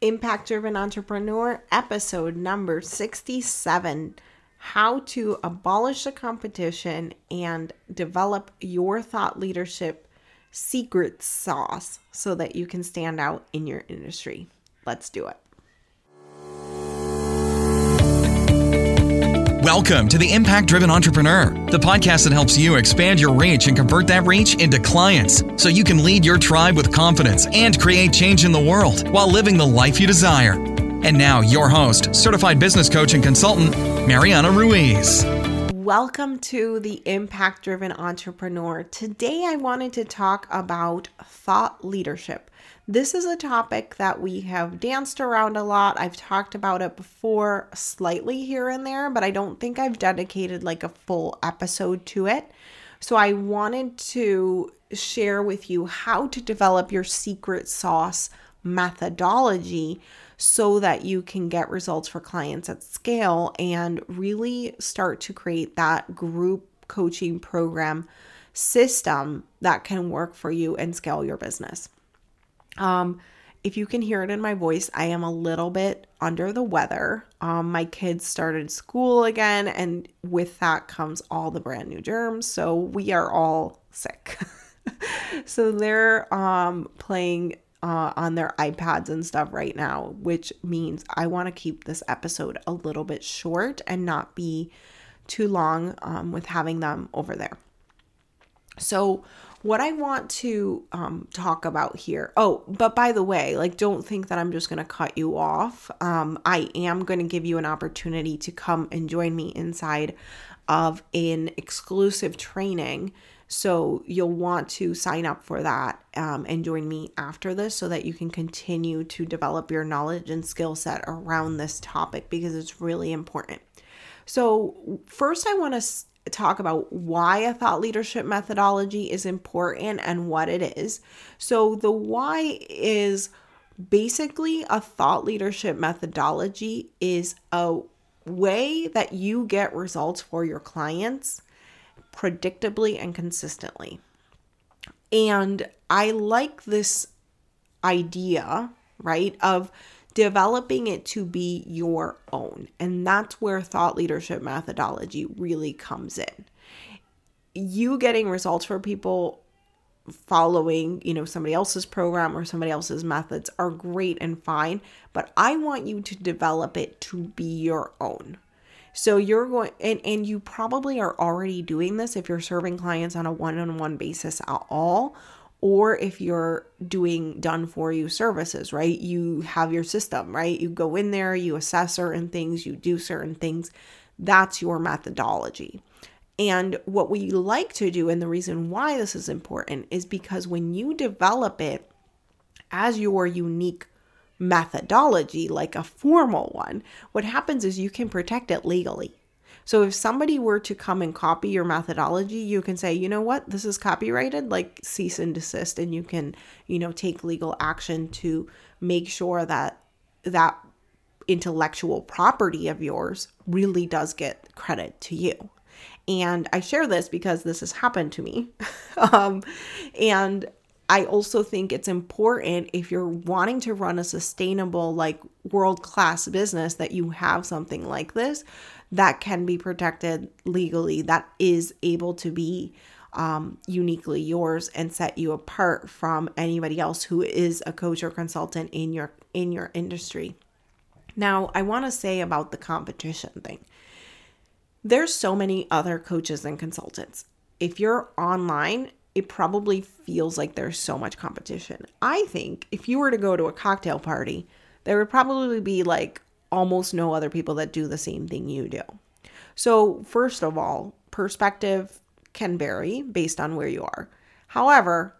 Impact Driven Entrepreneur, episode number 67, How to Abolish the Competition and Develop Your Thought Leadership Secret Sauce so that you can stand out in your industry. Let's do it. Welcome to the Impact Driven Entrepreneur, the podcast that helps you expand your reach and convert that reach into clients so you can lead your tribe with confidence and create change in the world while living the life you desire. And now your host, certified business coach and consultant, Mariana Ruiz. Welcome to the Impact Driven Entrepreneur. Today I wanted to talk about thought leadership. This is a topic that we have danced around a lot. I've talked about it before slightly here and there, but I don't think I've dedicated like a full episode to it. So I wanted to share with you how to develop your secret sauce methodology so that you can get results for clients at scale and really start to create that group coaching program system that can work for you and scale your business. If you can hear it in my voice, I am a little bit under the weather. My kids started school again, and with that comes all the brand new germs. So we are all sick. So they're playing on their iPads and stuff right now, which means I want to keep this episode a little bit short and not be too long with having them over there. So what I want to talk about here. Oh, but by the way, don't think that I'm just going to cut you off. I am going to give you an opportunity to come and join me inside of an exclusive training. So you'll want to sign up for that and join me after this so that you can continue to develop your knowledge and skill set around this topic because it's really important. So first I want to talk about why a thought leadership methodology is important and what it is. So the why is basically a thought leadership methodology is a way that you get results for your clients predictably and consistently. And I like this idea, right, of developing it to be your own. And that's where thought leadership methodology really comes in. You getting results for people following, somebody else's program or somebody else's methods are great and fine, but I want you to develop it to be your own. So you're going, and you probably are already doing this if you're serving clients on a one-on-one basis at all, or if you're doing done-for-you services, right? You have your system, right? You go in there, you assess certain things, you do certain things. That's your methodology. And what we like to do, and the reason why this is important, is because when you develop it as your unique methodology, like a formal one, what happens is you can protect it legally. So if somebody were to come and copy your methodology, you can say, you know what, this is copyrighted, cease and desist, and you can, take legal action to make sure that that intellectual property of yours really does get credit to you. And I share this because this has happened to me. And I also think it's important if you're wanting to run a sustainable, world-class business, that you have something like this that can be protected legally, that is able to be uniquely yours and set you apart from anybody else who is a coach or consultant in your industry. Now, I want to say about the competition thing. There's so many other coaches and consultants. If you're online, it probably feels like there's so much competition. I think if you were to go to a cocktail party, there would probably be almost no other people that do the same thing you do. So first of all, perspective can vary based on where you are. However,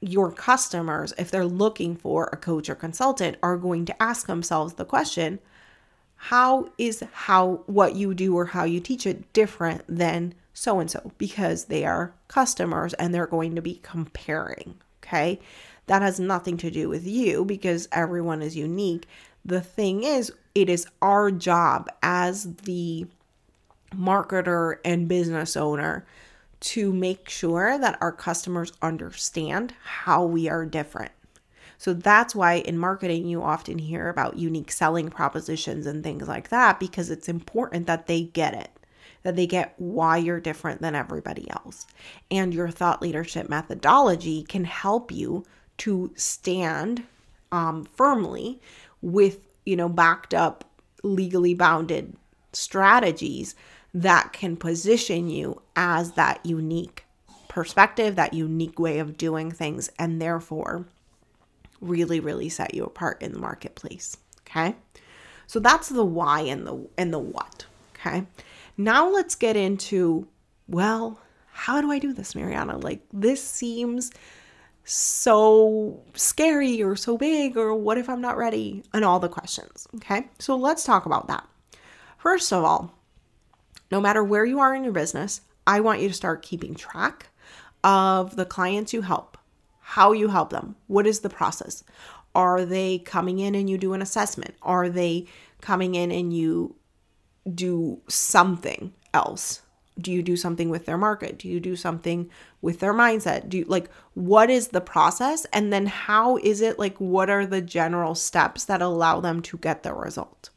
your customers, if they're looking for a coach or consultant, are going to ask themselves the question, how what you do or how you teach it different than so-and-so, because they are customers and they're going to be comparing, okay? That has nothing to do with you because everyone is unique. The thing is, it is our job as the marketer and business owner to make sure that our customers understand how we are different. So that's why in marketing, you often hear about unique selling propositions and things like that, because it's important that they get it, that they get why you're different than everybody else. And your thought leadership methodology can help you to stand firmly with, backed up, legally bounded strategies that can position you as that unique perspective, that unique way of doing things, and therefore really, really set you apart in the marketplace. Okay. So that's the why and the what. Okay. Now let's get into, well, how do I do this, Mariana? Like, this seems so scary or so big, or what if I'm not ready, and all the questions. Okay. So let's talk about that. First of all, no matter where you are in your business, I want you to start keeping track of the clients you help, how you help them. What is the process? Are they coming in and you do an assessment? Are they coming in and you do something else? Do you do something with their market? Do you do something with their mindset? What is the process? And then how is it, what are the general steps that allow them to get the result?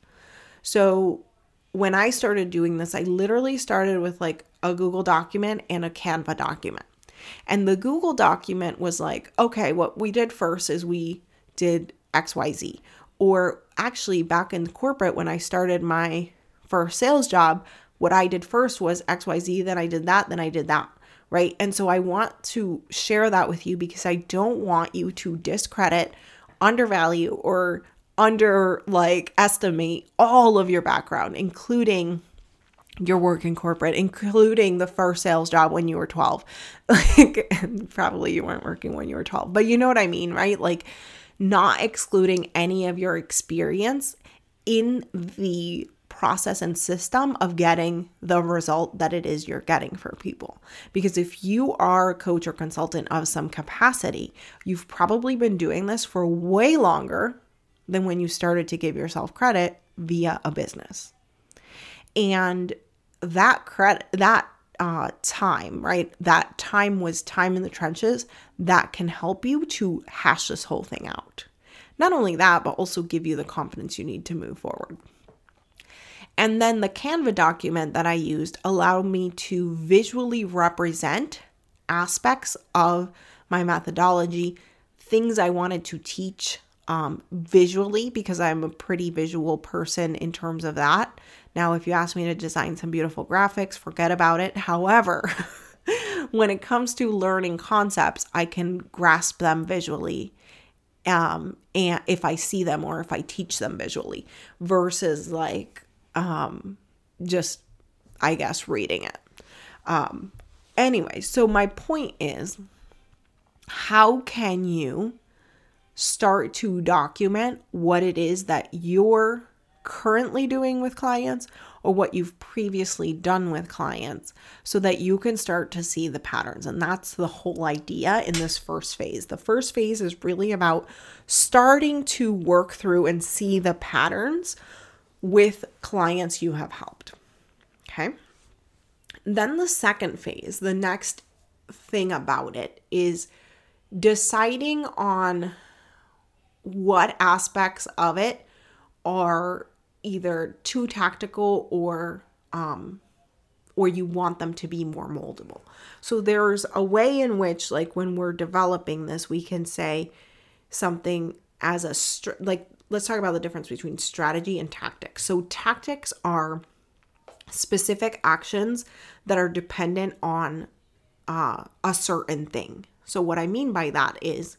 So when I started doing this, I literally started with a Google document and a Canva document. And the Google document was okay, what we did first is we did XYZ. Or actually, back in corporate, when I started my first sales job, what I did first was XYZ, then I did that, right? And so I want to share that with you because I don't want you to discredit, undervalue, or estimate all of your background, including your work in corporate, including the first sales job when you were 12. Probably you weren't working when you were 12, but you know what I mean, right? Not excluding any of your experience in the process and system of getting the result that it is you're getting for people. Because if you are a coach or consultant of some capacity, you've probably been doing this for way longer than when you started to give yourself credit via a business. And that credit, that time, right? That time was time in the trenches that can help you to hash this whole thing out. Not only that, but also give you the confidence you need to move forward. And then the Canva document that I used allowed me to visually represent aspects of my methodology, things I wanted to teach visually, because I'm a pretty visual person in terms of that. Now, if you ask me to design some beautiful graphics, forget about it. However, when it comes to learning concepts, I can grasp them visually. And if I see them or if I teach them visually versus just, I guess, reading it. Anyway, so my point is, how can you start to document what it is that you're currently doing with clients or what you've previously done with clients so that you can start to see the patterns? And that's the whole idea in this first phase. The first phase is really about starting to work through and see the patterns with clients you have helped. Okay. Then the second phase, the next thing about it is deciding on what aspects of it are either too tactical or you want them to be more moldable. So there's a way in which, when we're developing this, we can say something as let's talk about the difference between strategy and tactics. So tactics are specific actions that are dependent on a certain thing. So what I mean by that is,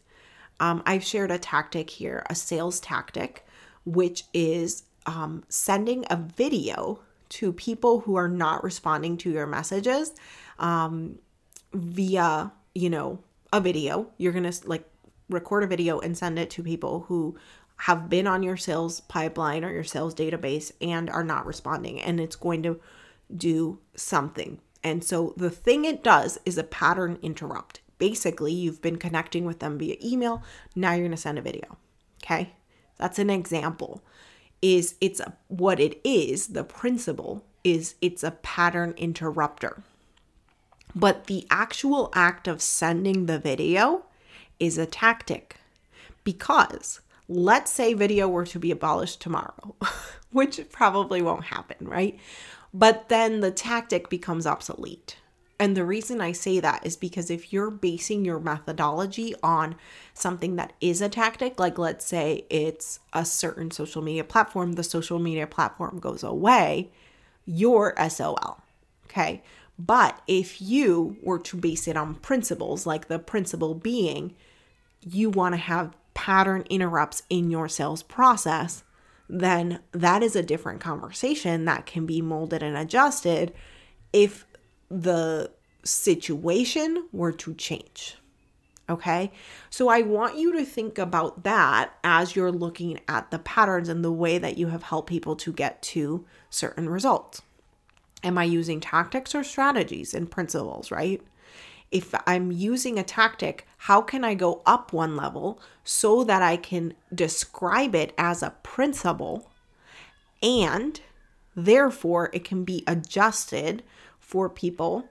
I've shared a tactic here, a sales tactic, which is sending a video to people who are not responding to your messages via, a video. You're going to record a video and send it to people who have been on your sales pipeline or your sales database and are not responding, and it's going to do something. And so the thing it does is a pattern interrupt. Basically, you've been connecting with them via email. Now you're going to send a video. Okay. That's an example. The principle is it's a pattern interrupter. But the actual act of sending the video is a tactic Because let's say video were to be abolished tomorrow, which probably won't happen, right? But then the tactic becomes obsolete. And the reason I say that is because if you're basing your methodology on something that is a tactic, like let's say it's a certain social media platform, the social media platform goes away, you're SOL, okay? But if you were to base it on principles, like the principle being you want to have pattern interrupts in your sales process, then that is a different conversation that can be molded and adjusted if the situation were to change, okay? So I want you to think about that as you're looking at the patterns and the way that you have helped people to get to certain results. Am I using tactics or strategies and principles, right? If I'm using a tactic, how can I go up one level so that I can describe it as a principle and therefore it can be adjusted for people?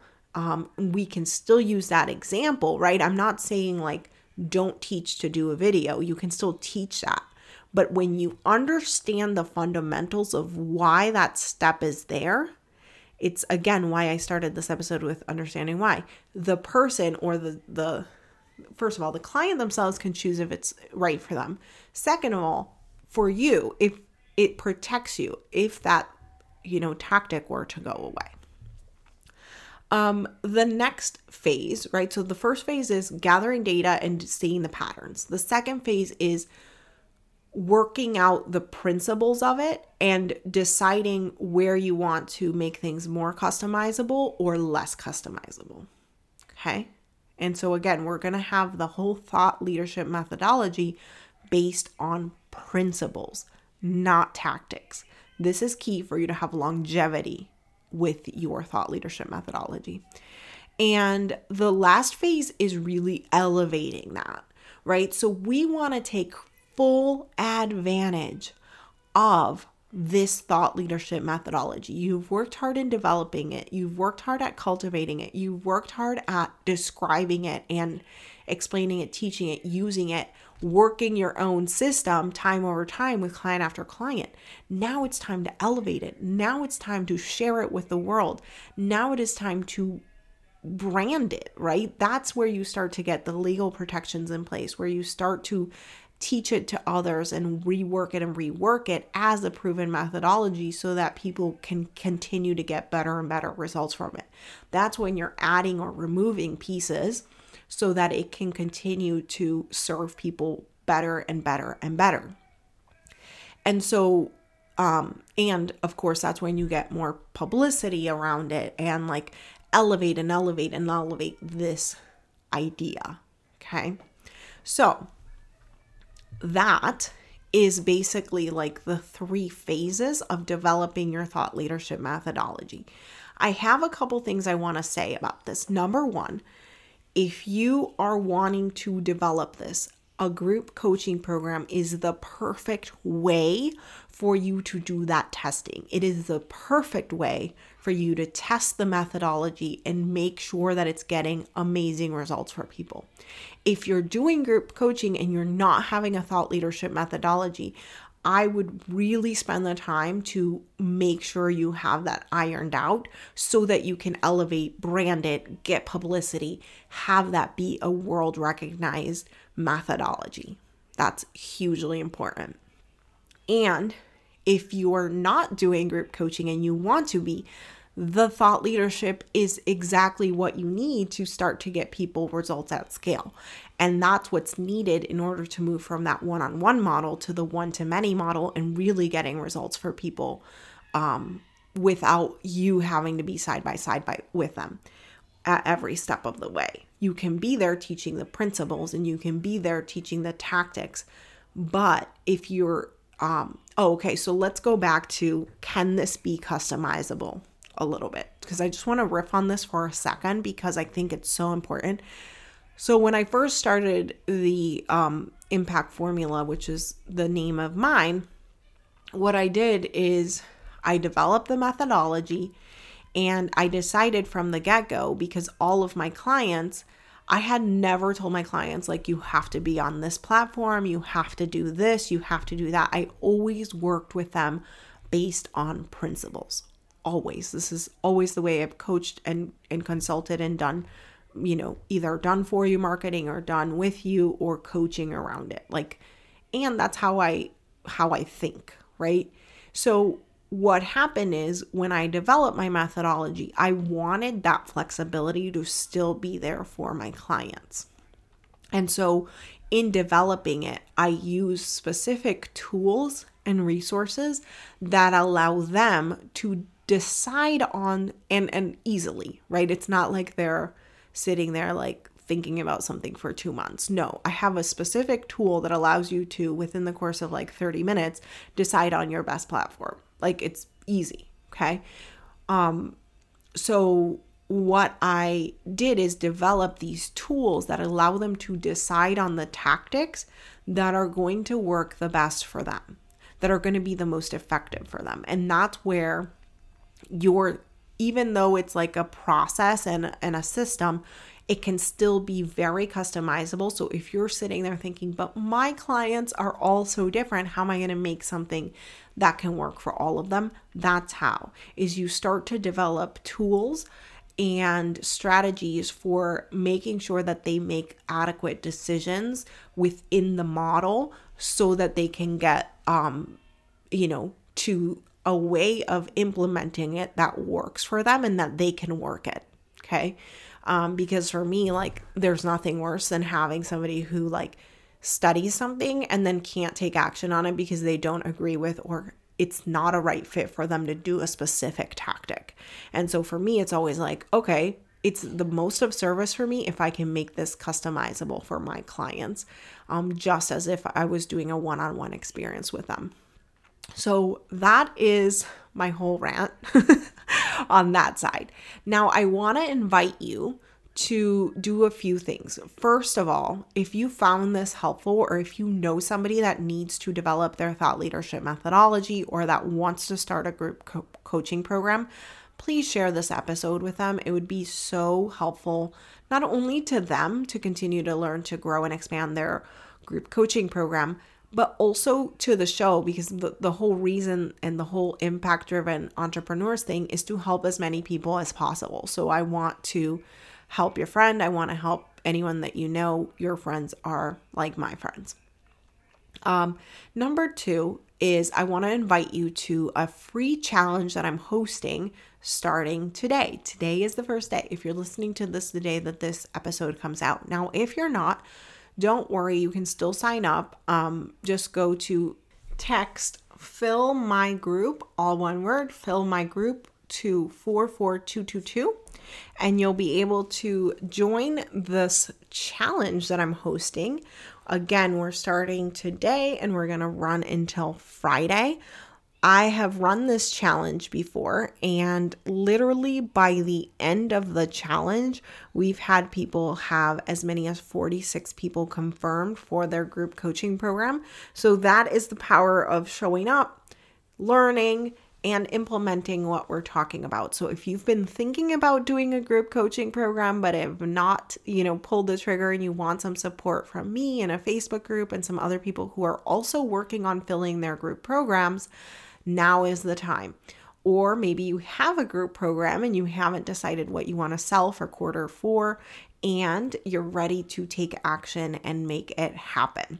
We can still use that example, right? I'm not saying like, don't teach to do a video. You can still teach that. But when you understand the fundamentals of why that step is there, it's again why I started this episode with understanding why. The person or the first of all, the client themselves can choose if it's right for them. Second of all, for you, if it protects you, if that, tactic were to go away. The next phase, right? So the first phase is gathering data and seeing the patterns. The second phase is working out the principles of it and deciding where you want to make things more customizable or less customizable. Okay. And so again, we're going to have the whole thought leadership methodology based on principles, not tactics. This is key for you to have longevity with your thought leadership methodology. And the last phase is really elevating that, right? So we want to take full advantage of this thought leadership methodology. You've worked hard in developing it. You've worked hard at cultivating it. You've worked hard at describing it and explaining it, teaching it, using it, working your own system time over time with client after client. Now it's time to elevate it. Now it's time to share it with the world. Now it is time to brand it, right? That's where you start to get the legal protections in place, where you start to teach it to others and rework it as a proven methodology so that people can continue to get better and better results from it. That's when you're adding or removing pieces so that it can continue to serve people better and better and better. And so, and of course, that's when you get more publicity around it and like elevate this idea. Okay. So that is basically like the three phases of developing your thought leadership methodology. I have a couple things I want to say about this. Number one, if you are wanting to develop this, a group coaching program is the perfect way for you to do that testing. It is the perfect way for you to test the methodology and make sure that it's getting amazing results for people. If you're doing group coaching and you're not having a thought leadership methodology, I would really spend the time to make sure you have that ironed out so that you can elevate, brand it, get publicity, have that be a world recognized methodology. That's hugely important. And if you are not doing group coaching and you want to be, the thought leadership is exactly what you need to start to get people results at scale. And that's what's needed in order to move from that one-on-one model to the one-to-many model and really getting results for people without you having to be side by side with them at every step of the way. You can be there teaching the principles and you can be there teaching the tactics. But if you're, so let's go back to, can this be customizable? A little bit, because I just want to riff on this for a second because I think it's so important. So when I first started the Impact Formula, which is the name of mine, what I did is I developed the methodology and I decided from the get-go, because all of my clients, I had never told my clients, like, you have to be on this platform, you have to do this, you have to do that. I always worked with them based on principles. Always. This is always the way I've coached and consulted and done, you know, either done for you marketing or done with you or coaching around it. Like, and that's how I think, right? So what happened is when I developed my methodology, I wanted that flexibility to still be there for my clients. And so in developing it, I use specific tools and resources that allow them to decide on and easily, right? It's not like they're sitting there like thinking about something for 2 months. No, I have a specific tool that allows you to, within the course of like 30 minutes, decide on your best platform. Like, it's easy. Okay. So what I did is develop these tools that allow them to decide on the tactics that are going to work the best for them, that are going to be the most effective for them. And that's where even though it's like a process and a system, it can still be very customizable. So if you're sitting there thinking, but my clients are all so different, how am I going to make something that can work for all of them? That's how, is you start to develop tools and strategies for making sure that they make adequate decisions within the model so that they can get, to a way of implementing it that works for them and that they can work it. Okay. Because for me, like, there's nothing worse than having somebody who like studies something and then can't take action on it because they don't agree with, or it's not a right fit for them to do a specific tactic. And so for me, it's always like, okay, it's the most of service for me if I can make this customizable for my clients, just as if I was doing a one-on-one experience with them. So that is my whole rant on that side. Now, I want to invite you to do a few things. First of all, if you found this helpful, or if you know somebody that needs to develop their thought leadership methodology, or that wants to start a group coaching program, please share this episode with them. It would be so helpful, not only to them to continue to learn, to grow and expand their group coaching program, but also to the show, because the whole reason and the whole impact-driven entrepreneurs thing is to help as many people as possible. So I want to help your friend. I want to help anyone that you know. Your friends are like my friends. Number two is I want to invite you to a free challenge that I'm hosting starting today. Today is the first day. If you're listening to this the day that this episode comes out. Now, if you're not, don't worry, you can still sign up. Just go to text fill my group, all one word, fill my group to 44222, and you'll be able to join this challenge that I'm hosting. Again, we're starting today and we're going to run until Friday. I have run this challenge before, and literally by the end of the challenge, we've had people have as many as 46 people confirmed for their group coaching program. So that is the power of showing up, learning, and implementing what we're talking about. So if you've been thinking about doing a group coaching program, but have not, pulled the trigger, and you want some support from me and a Facebook group and some other people who are also working on filling their group programs, now is the time. Or maybe you have a group program and you haven't decided what you want to sell for quarter four, and you're ready to take action and make it happen.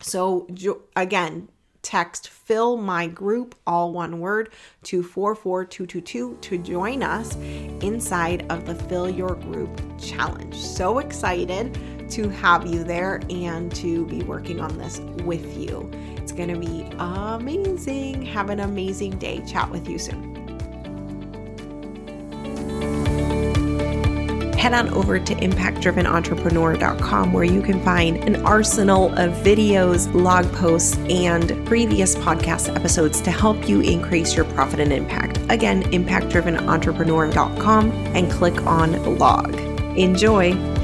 So again, text fill my group, all one word, to 44222 to join us inside of the Fill Your Group Challenge. So excited to have you there and to be working on this with you. It's going to be amazing. Have an amazing day. Chat with you soon. Head on over to impactdrivenentrepreneur.com, where you can find an arsenal of videos, blog posts, and previous podcast episodes to help you increase your profit and impact. Again, impactdrivenentrepreneur.com, and click on blog. Enjoy.